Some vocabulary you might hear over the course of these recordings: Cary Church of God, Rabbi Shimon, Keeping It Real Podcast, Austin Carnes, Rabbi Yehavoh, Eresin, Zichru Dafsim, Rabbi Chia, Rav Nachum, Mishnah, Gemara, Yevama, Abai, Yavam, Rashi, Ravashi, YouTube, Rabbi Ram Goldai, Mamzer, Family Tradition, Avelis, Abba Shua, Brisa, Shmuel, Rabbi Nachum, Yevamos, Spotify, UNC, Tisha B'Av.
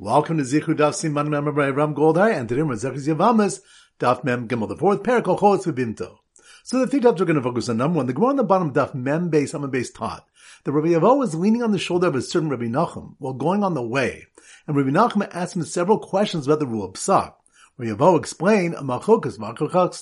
Welcome to Zichru Dafsim, my name is Rabbi Ram Goldai, and today we're in Zichru's Yevamos, Daf Mem Gimel, the fourth Parakol Chos V'Bimto. So the three Dafs we're going to focus on number one. The Gemara on the bottom, Daf Mem Beis Amud Beis taught that Rabbi Yehavoh was leaning on the shoulder of a certain Rabbi Nachum while going on the way, and Rabbi Nachum asked him several questions about the rule of Psak. Rabbi Yehavoh explained, a machokas, machokas,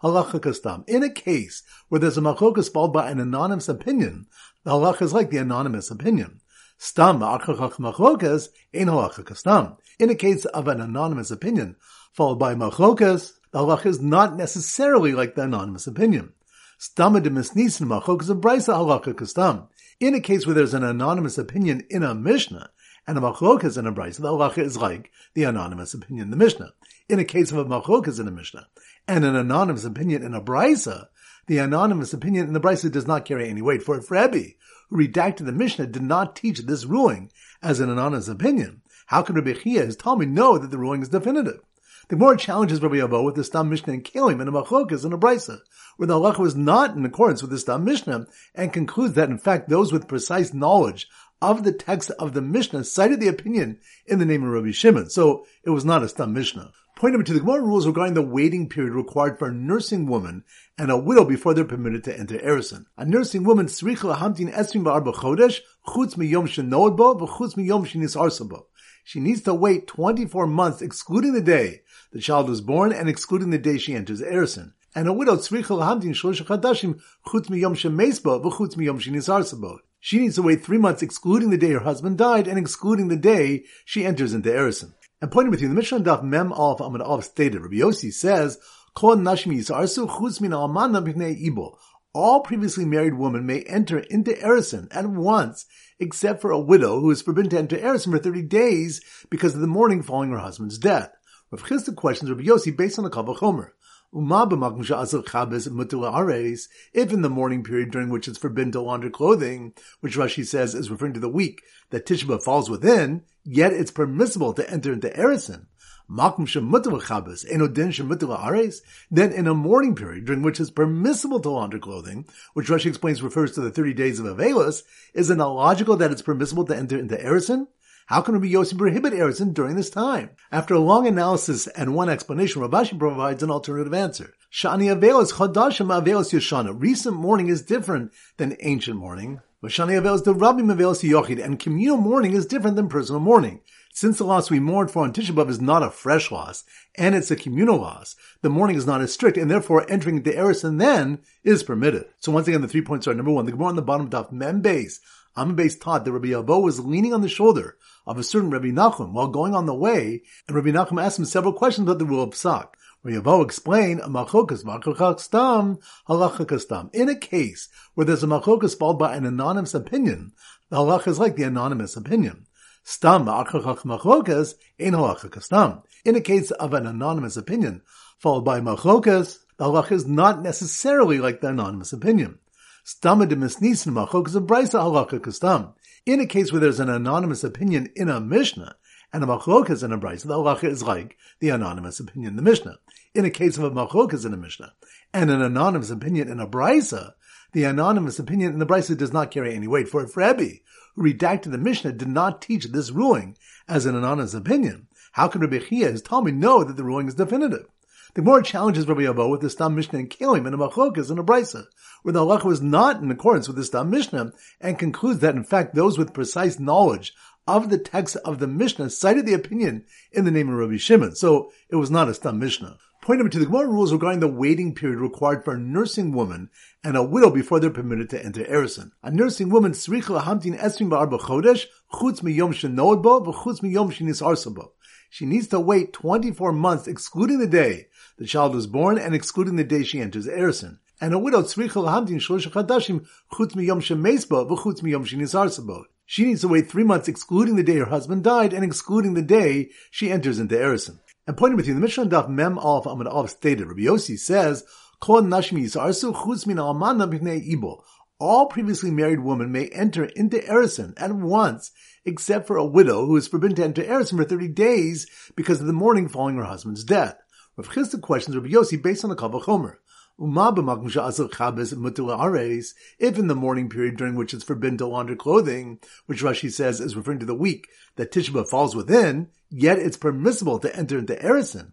halachakastam. In a case where there's a machokas followed by an anonymous opinion, the halach is like the anonymous opinion. Stam ma'achachach machokas, ein halachakastam. In a case of an anonymous opinion followed by machokas, the halach is not necessarily like the anonymous opinion. Stam demisnisin machokas of brisa halachakastam. In a case where there's an anonymous opinion in a Mishnah, and a machlokas in a brisa, the halacha is like the anonymous opinion in the Mishnah. In a case of a machlokas in a Mishnah, and an anonymous opinion in a brisa, the anonymous opinion in the brisa does not carry any weight. For if Rabbi, who redacted the Mishnah, did not teach this ruling as an anonymous opinion, how can Rabbi Chia, his Talmid, know that the ruling is definitive? The Gemara challenges Rabbi Yehavoh with the Stam Mishnah and Kalim and a machlokas in a brisa, where the halacha was not in accordance with the Stam Mishnah, and concludes that in fact those with precise knowledge of the text of the Mishnah cited the opinion in the name of Rabbi Shimon, so it was not a Stam Mishnah. Point number two, the Gemara rules regarding the waiting period required for a nursing woman and a widow before they're permitted to enter Eresin. A nursing woman, she needs to wait 24 months, excluding the day the child was born and excluding the day she enters Eresin. And a widow, she needs to wait 3 months, excluding the day her husband died and excluding the day she enters into Eresin. And pointing with you, the Mishnah Daf Mem Alf Amud Alf stated, Rabbi Yossi says, all previously married women may enter into Eresin at once, except for a widow who is forbidden to enter Eresin for 30 days because of the mourning following her husband's death. Rav Chisda questions Rabbi Yossi based on the Kal Vachomer. If in the mourning period during which it's forbidden to launder clothing, which Rashi says is referring to the week that Tisha B'Av falls within, yet it's permissible to enter into Eresin, then in a mourning period during which it's permissible to launder clothing, which Rashi explains refers to the 30 days of Avelis, is it illogical that it's permissible to enter into Eresin? How can Rabbi Yossi prohibit Eresin during this time? After a long analysis and one explanation, Ravashi provides an alternative answer. Shani Avelis Chodashim Avelis Yeshana. Recent mourning is different than ancient mourning. Vashani Avelis Derabim Avelis Yochid. And communal mourning is different than personal mourning. Since the loss we mourned for on Tisha B'Av is not a fresh loss, and it's a communal loss, the mourning is not as strict, and therefore entering the Eresin then is permitted. So once again, the 3 points are number one. The Gemara on the bottom Daf Mem Beis Amud Beis taught that Rabbi Yehavoh was leaning on the shoulder of a certain Rabbi Nachum while going on the way, and Rabbi Nachum asked him several questions about the rule of Psak. Rabbi Yehavoh explained, a machokas, machokas stam, halachaka stam. In a case where there's a machokas followed by an anonymous opinion, the halach is like the anonymous opinion. Stam ma'achachach machokas, ein halachaka stam. In a case of an anonymous opinion followed by machokas, the halach is not necessarily like the anonymous opinion. In a case where there's an anonymous opinion in a Mishnah, and a machlokas in a brisa, the halacha is like the anonymous opinion in the Mishnah. In a case of a machlokas in a Mishnah, and an anonymous opinion in a brisa, the anonymous opinion in the brisa does not carry any weight. For if Rabbi, who redacted the Mishnah, did not teach this ruling as an anonymous opinion, how can Rabbi Chia, his Talmid, know that the ruling is definitive? The Gemara challenges Rabbi Yehavoh with the Stam Mishnah and Kalim and a machlokas and a brisa, where the halacha was not in accordance with the Stam Mishnah, and concludes that in fact those with precise knowledge of the text of the Mishnah cited the opinion in the name of Rabbi Shimon, so it was not a Stam Mishnah. Point number two, the Gemara rules regarding the waiting period required for a nursing woman and a widow before they're permitted to enter Eresin. A nursing woman, she needs to wait 24 months, excluding the day the child was born and excluding the day she enters Eresin. And a widow, she needs to wait 3 months, excluding the day her husband died and excluding the day she enters into Eresin. And pointing with you, the Mishnah Daf Mem Alf Amud Alf stated, Rabbi Yossi says, all previously married women may enter into Eresin at once, except for a widow who is forbidden to enter Eresin for 30 days because of the mourning following her husband's death. Rav Chisda questions Rabbi Yossi based on the Kal Vachomer. If in the morning period during which it's forbidden to launder clothing, which Rashi says is referring to the week that Tisha B'Av falls within, yet it's permissible to enter into Eresin.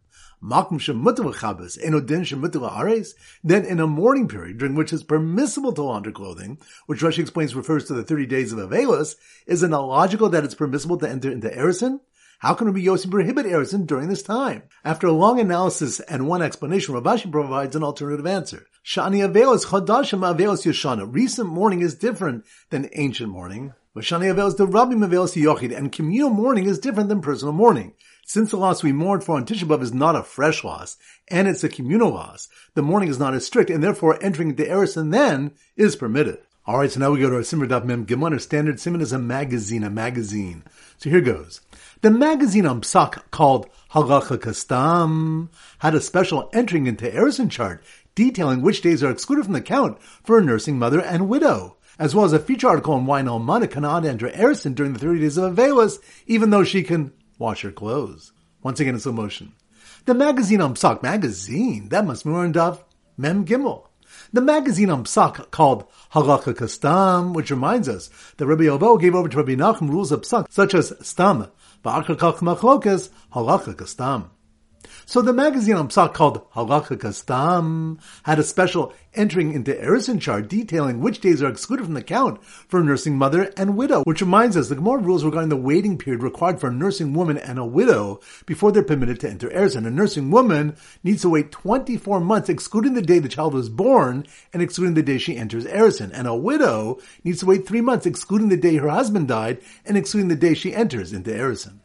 Then in a morning period during which it's permissible to launder clothing, which Rashi explains refers to the 30 days of Avelis, is it not logical that it's permissible to enter into Eresin? How can Rabbi Yossi prohibit Eresin during this time? After a long analysis and one explanation, Ravashi provides an alternative answer. Shani Avelis Chodashim Avelis Yoshana. Recent mourning is different than ancient mourning. Shani Avelis Derabim Avelis Yochid. And communal mourning is different than personal mourning. Since the loss we mourned for on Tisha B'Av is not a fresh loss, and it's a communal loss, the mourning is not as strict, and therefore entering into Eresin then is permitted. Alright, so now we go to our Zichru Dafsim Gemara. Our standard Siman is a magazine. So here goes. The magazine on Psak called Halacha Kastam had a special entering into Eresin chart detailing which days are excluded from the count for a nursing mother and widow, as well as a feature article on why an almana cannot enter Eresin during the 30 days of Avelis, even though she can wash her clothes. Once again in slow motion. The magazine on Psak, that must be more in Daf Mem Gimel. The magazine on Psak called Halacha Kastam, which reminds us that Rabbi Yehavoh gave over to Rabbi Nachum rules of Psak, such as Stam, V'achar Kach Machlokas, Halacha Kastam. So the magazine on Psak called Halacha Kastam had a special entering into Eresin chart detailing which days are excluded from the count for a nursing mother and widow, which reminds us the Gemara rules regarding the waiting period required for a nursing woman and a widow before they're permitted to enter Eresin. A nursing woman needs to wait 24 months, excluding the day the child was born and excluding the day she enters Eresin. And a widow needs to wait 3 months, excluding the day her husband died and excluding the day she enters into Eresin.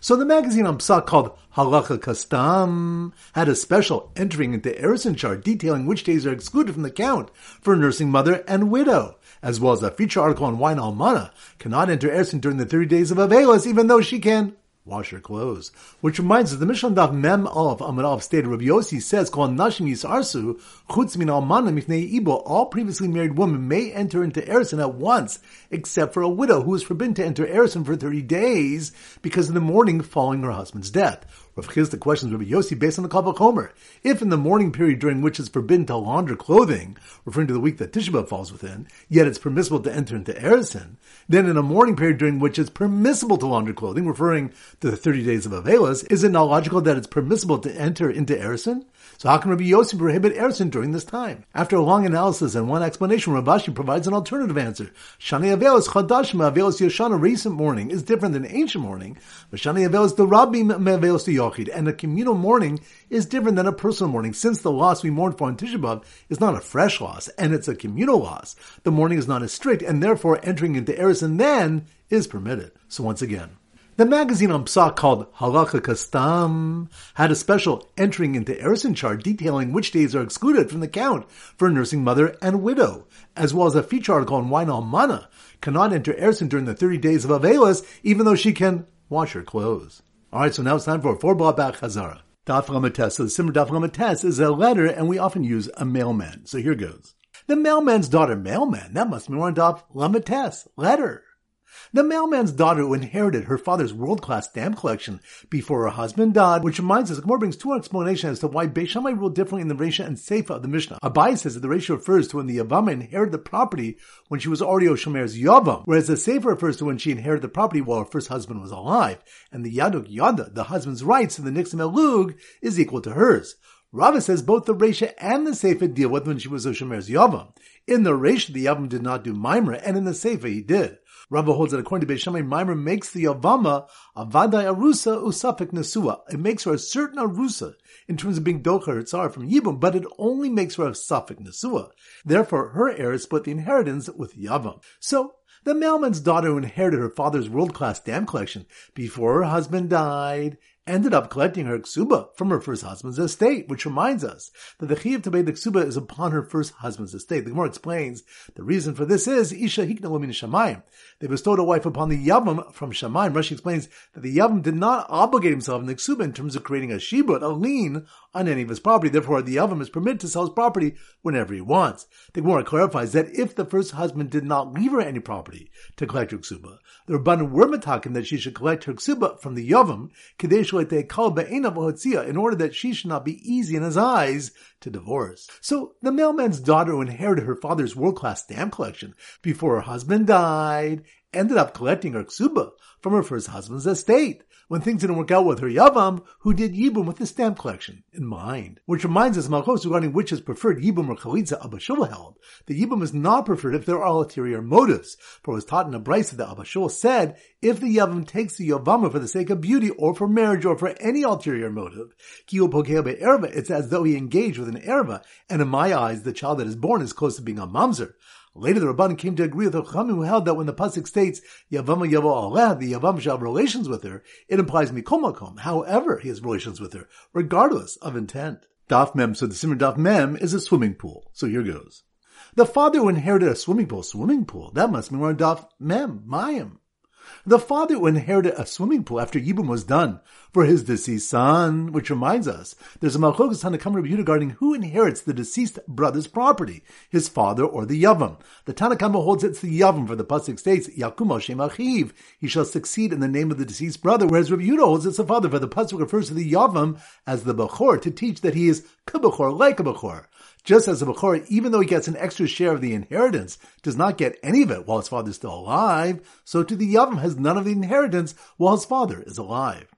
So the magazine on Psak called Halacha Kastam had a special entering into Eresin chart detailing which days are excluded from the count for nursing mother and widow, as well as a feature article on why an almana cannot enter Eresin during the 30 days of Avelis, even though she can wash her clothes. Which reminds us, the Mishnah Daf Mem Aleph Amud Aleph stated, Rabbi Yossi says, Kol Nashim Yisarsu, Chutz Min Almana Mifnei Ibo. All previously married women may enter into Eresin at once, except for a widow who is forbidden to enter Eresin for 30 days because of the mourning following her husband's death. Rav Chisda questions Rabbi Yossi based on the Kal Vachomer. If in the morning period during which it's forbidden to launder clothing, referring to the week that Tisha B'Av falls within, yet it's permissible to enter into Eresin, then in a morning period during which it's permissible to launder clothing, referring to the 30 days of Avelis, is it not logical that it's permissible to enter into Eresin? So how can Rabbi Yossi prohibit Eresin during this time? After a long analysis and one explanation, Ravashi provides an alternative answer. Shani Avelis Chadash Me'Avelis Yoshana. Recent mourning is different than ancient mourning, but Shani Avelis Derabim Me'Avelis Yochid. And a communal mourning is different than a personal mourning, since the loss we mourned for on Tisha B'Av is not a fresh loss, and it's a communal loss. The mourning is not as strict, and therefore entering into Eresin then is permitted. So once again, the magazine on Psak called Halacha Kastam had a special entering into Eresin chart detailing which days are excluded from the count for a nursing mother and widow, as well as a feature article on why an almana cannot enter Eresin during the 30 days of Avelis, even though she can wash her clothes. Alright, so now it's time for a 4 block back Chazara. Daf Rametes. So the Siman Daf Rametes is a letter, and we often use a mailman. So here goes. The mailman's daughter, that must be more on Daf Rametes, letter. The mailman's daughter who inherited her father's world-class stamp collection before her husband died, which reminds us, the Gemara brings two explanations as to why Beis Shammai ruled differently in the Reisha and Seifa of the Mishnah. Abai says that the Reisha refers to when the Yevama inherited the property when she was already Oshomer's Yavam, whereas the Seifa refers to when she inherited the property while her first husband was alive, and the Yaduk Yada, the husband's rights in the Nixim Elug, is equal to hers. Rava says both the Reisha and the Seifa deal with when she was Oshomer's Yavam. In the Reisha, the Yavam did not do Maimra, and in the Seifa he did. Rava holds that according to Beis Shammai, Maimra makes the Yavama Avadai Arusa Usafik Nesua. It makes her a certain Arusa in terms of being Docha or Tzara from Yibum, but it only makes her a Safik Nesua. Therefore, her heirs split the inheritance with Yavam. So, the mailman's daughter who inherited her father's world-class stamp collection before her husband died ended up collecting her ksuba from her first husband's estate, which reminds us that the chiyuv to pay the ksuba is upon her first husband's estate. The Gemara explains the reason for this is Isha Hikna Lo Min Shamayim. They bestowed a wife upon the Yavam from Shamayim. Rashi explains that the Yavam did not obligate himself in the ksuba in terms of creating a shibud, a lien, on any of his property. Therefore, the Yavam is permitted to sell his property whenever he wants. The Gemara clarifies that if the first husband did not leave her any property to collect her ksuba, the Rabbanim were matakin that she should collect her ksuba from the Yavam, Kadesh in order that she should not be easy in his eyes to divorce. So the mailman's daughter, who inherited her father's world-class stamp collection before her husband died, ended up collecting her ksuba from her first husband's estate when things didn't work out with her yavam, who did yibum with the stamp collection in mind. Which reminds us, Malchus, regarding which is preferred, yibum or chalitza, Abba Shua held. The yibum is not preferred if there are ulterior motives, for it was taught in a brisa that Abba Shua said, if the yavam takes the yavama for the sake of beauty or for marriage or for any ulterior motive, it's as though he engaged with an erva, and in my eyes, the child that is born is close to being a mamzer. Later, the Rabban came to agree with the Chachamim, who held that when the pasuk states "Yavama Yavo Aleh," the Yavam shall have relations with her, it implies Mikol Makom. However, he has relations with her, regardless of intent. Daf Mem. So the Siman Daf Mem is a swimming pool. So here goes: the father who inherited a swimming pool. That must mean we're on Daf Mem Mayim. The father who inherited a swimming pool after Yibum was done for his deceased son, which reminds us, there's a Malchokas Tanakhama Rebbe Yehuda regarding who inherits the deceased brother's property, his father or the Yavam. The Tanakhama holds it's the Yavam, for the pasuk states, Yakum Hashem Achiv, he shall succeed in the name of the deceased brother, whereas Rebbe Yehuda holds it's the father, for the pasuk refers to the Yavam as the Bechor, to teach that he is Kabachor, like a Bechor. Just as a Bechor, even though he gets an extra share of the inheritance, does not get any of it while his father is still alive, so too the Yavam has none of the inheritance while his father is alive.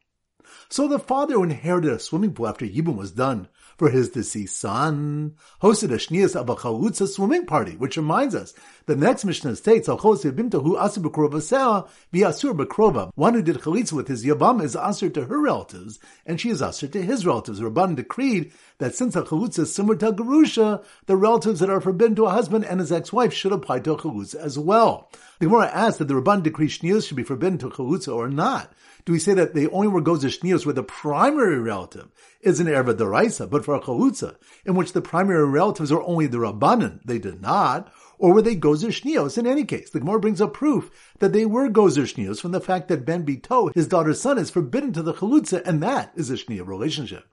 So the father who inherited a swimming pool after Yibum was done for his deceased son hosted a Shnias Abba Chalutza swimming party, which reminds us, the next Mishnah states, one who did Chalitza with his Yavam is Asur to her relatives, and she is Asur to his relatives. Rabban decreed that since a chalutza is similar to a gerusha, the relatives that are forbidden to a husband and his ex-wife should apply to a chalutza as well. The Gemara asked that the Rabban decree shnius should be forbidden to a chalutza or not. Do we say that the only word goes to shnius where the primary relative is an erva d'oraisa, but for a chalutza, in which the primary relatives are only the Rabbanan, they did not, or were they gozer shnios? In any case, the Gemara brings up proof that they were gozer shnios from the fact that Ben Bito, his daughter's son, is forbidden to the chalutza, and that is a shniya relationship.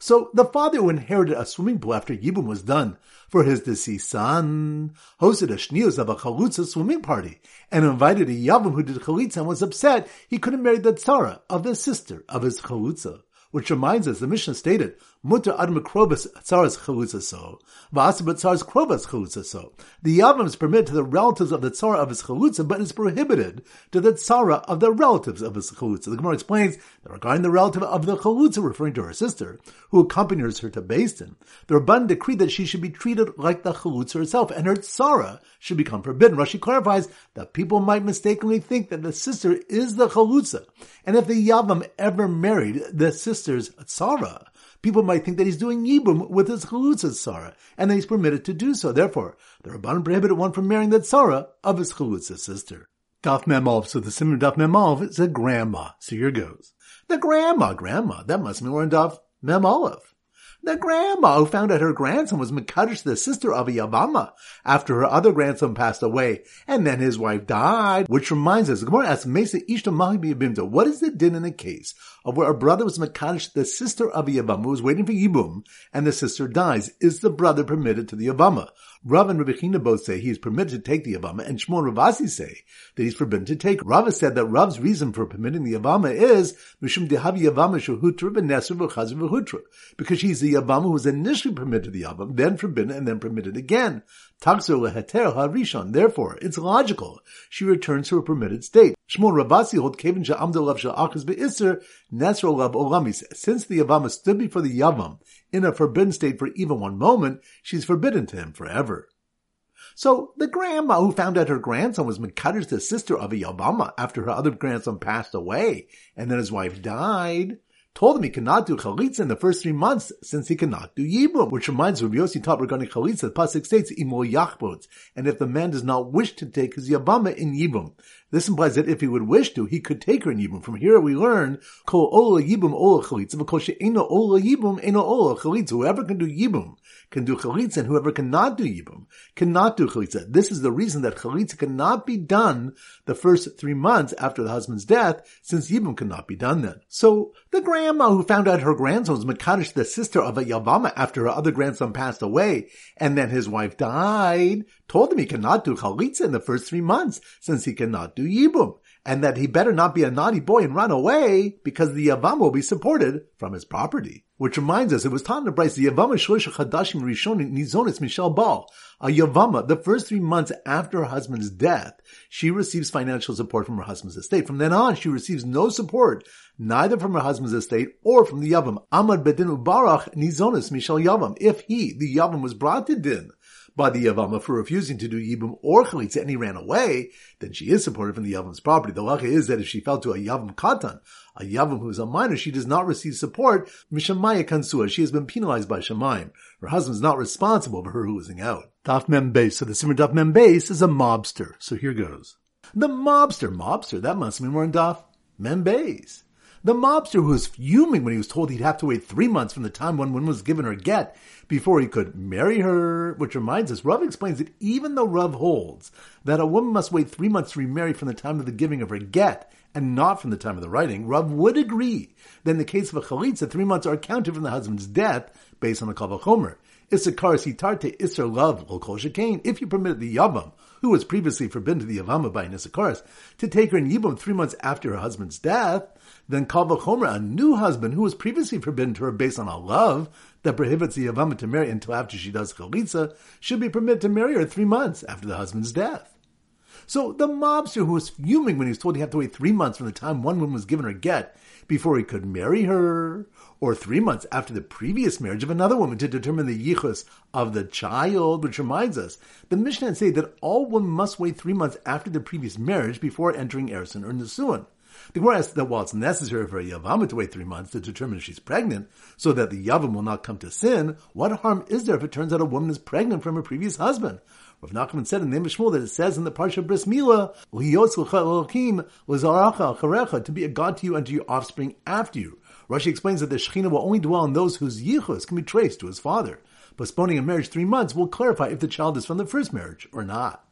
So the father who inherited a swimming pool after Yibum was done for his deceased son hosted a shnius of a chalutza swimming party and invited a yavam who did chalitza and was upset he couldn't marry the tzara of the sister of his chalutza. Which reminds us, the Mishnah stated, Mutter Adam Krobas Tsar's Chalutza So, Va'asib Tsar's Krobas Chalutza So. The Yavam is permitted to the relatives of the Tsara of his Chalutza, but is prohibited to the Tsara of the relatives of his Chalutza. The Gemara explains that regarding the relative of the Chalutza, referring to her sister, who accompanies her to Beis Din, the Rabban decreed that she should be treated like the Chalutza herself, and her Tsara should become forbidden. Rashi clarifies that people might mistakenly think that the sister is the Chalutza, and if the Yavam ever married the sister's Tsara, people might think that he's doing Yibum with his Chalutza Tzara, and that he's permitted to do so. Therefore, the Rabbanan prohibited one from marrying the Tzara of his Chalutza sister. Daf Memov, so the Simon Daf Memov is a grandma. So here goes. The grandma, that must mean we're in Daf Memoliv. The grandma who found out her grandson was Mekadosh to the sister of a Yavama after her other grandson passed away, and then his wife died. Which reminds us, Gemara asks, Mesa Ishta Mahi Bimda, what is the din in the case of where a brother was Mekadosh to the sister of a Yavama who was waiting for Yibum, and the sister dies? Is the brother permitted to the Yavama? Rav and Rabbi Kina both say he is permitted to take the Yavama, and Shmuel and Ravashi say that he's forbidden to take. Rava said that Rav's reason for permitting the Yavama is Mishum Dehavi Yavama Shehutra V'Nesra V'Chazim V'Hutra, because she's the Yavam who was initially permitted the Yavam, then forbidden, and then permitted again. Taksir leheter harishon. Therefore, it's logical she returns to her permitted state. Shmuel Ravasi hold kevin she'amdolav she'achas be'isser nesro lav olamis. Since the Yavama stood before the Yavam in a forbidden state for even one moment, she's forbidden to him forever. So, the grandma who found out her grandson was Mekadosh the sister of a Yavama after her other grandson passed away, and then his wife died, told him he cannot do chalitza in the first 3 months since he cannot do yibum, which reminds Rabbi Yossi taught regarding chalitza, the pasuk states, imol yachbot, and if the man does not wish to take his yabama in yibum. This implies that if he would wish to, he could take her in yibum. From here we learn, kol ola yibum ola chalitza, because she'eno ola yibum eno ola chalitza. Whoever can do yibum can do chalitza, and whoever cannot do yibum cannot do chalitza. This is the reason that chalitza cannot be done the first 3 months after the husband's death, since yibum cannot be done then. So, the grandma who found out her grandson was Mekadosh, the sister of a Yavama after her other grandson passed away, and then his wife died, told him he cannot do chalitza in the first 3 months, since he cannot do yibum. and that he better not be a naughty boy and run away, because the Yavam will be supported from his property. Which reminds us, it was taught in the Bryce, the Yavama Shlosh Chadashim Rishonim Nizonis Michel Baal. A Yavama, the first 3 months after her husband's death, she receives financial support from her husband's estate. From then on, she receives no support, neither from her husband's estate or from the Yavam. Amad Bedin Ubarach Nizonis Michel Yavam. If he, the Yavam, was brought to din by the Yavama for refusing to do Yibum or Chalitza, and he ran away, then she is supported from the Yavam's property. The law is that if she fell to a Yavam Katan, a Yavam who is a minor, she does not receive support. Mishamaya Kansua, she has been penalized by Shamayim. Her husband is not responsible for her losing out. Daf Mem Beis. So the Simmer Daf Mem Beis is a mobster. So here goes. The mobster, that must mean we're in Daf Mem Beis. The mobster who was fuming when he was told he'd have to wait 3 months from the time one woman was given her get before he could marry her, which reminds us, Rav explains that even though Rav holds that a woman must wait 3 months to remarry from the time of the giving of her get and not from the time of the writing, Rav would agree that in the case of a chalitza, 3 months are counted from the husband's death based on a kol vachomer. Issachar sitarte isser love l'kol shekain. If you permit the yavam, who was previously forbidden to the yavama by an issachar, to take her in yibum 3 months after her husband's death, then kol vachomer, a new husband who was previously forbidden to her based on a love that prohibits the yavama to marry until after she does chalitza, should be permitted to marry her 3 months after the husband's death. So the mobster who was fuming when he was told he had to wait 3 months from the time one woman was given her get before he could marry her, or 3 months after the previous marriage of another woman to determine the yichus of the child, which reminds us, the Mishnah say that all women must wait 3 months after the previous marriage before entering Erusin or Nisuin. The Gemara asks that while it's necessary for a Yavama to wait 3 months to determine if she's pregnant, so that the Yavam will not come to sin, what harm is there if it turns out a woman is pregnant from her previous husband? Rav Nachum said in the name of Shmuel that it says in the Parsha of Bris Milah, Liyos l'cha Elohim l'zaracha charecha, to be a God to you and to your offspring after you. Rashi explains that the Shekhinah will only dwell on those whose yichus can be traced to his father. Postponing a marriage 3 months will clarify if the child is from the first marriage or not.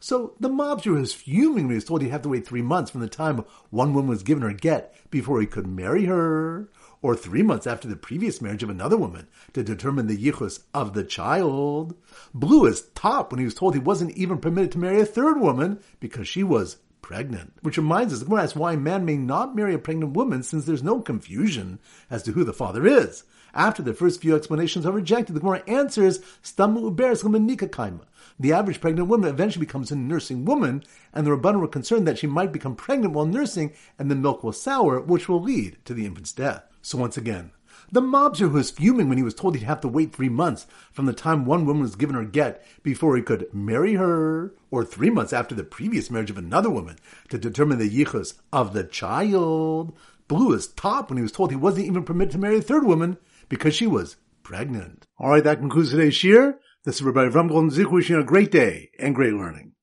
So the mobster was fuming when he was told he'd have to wait 3 months from the time one woman was given her get before he could marry her, or 3 months after the previous marriage of another woman to determine the yichus of the child. Blew his top when he was told he wasn't even permitted to marry a third woman because she was pregnant. Which reminds us, the Gemara asks why a man may not marry a pregnant woman since there's no confusion as to who the father is. After the first few explanations are rejected, the Gemara answers, Stamu uberes l'menika kaima. The average pregnant woman eventually becomes a nursing woman, and the Rabbanan were concerned that she might become pregnant while nursing, and the milk will sour, which will lead to the infant's death. So once again, the mobster who was fuming when he was told he'd have to wait 3 months from the time one woman was given her get before he could marry her, or 3 months after the previous marriage of another woman to determine the yichus of the child, blew his top when he was told he wasn't even permitted to marry a third woman because she was pregnant. All right, that concludes today's shiur. This is Rabbi Ram Goldai. Zichru, wishing you a great day and great learning.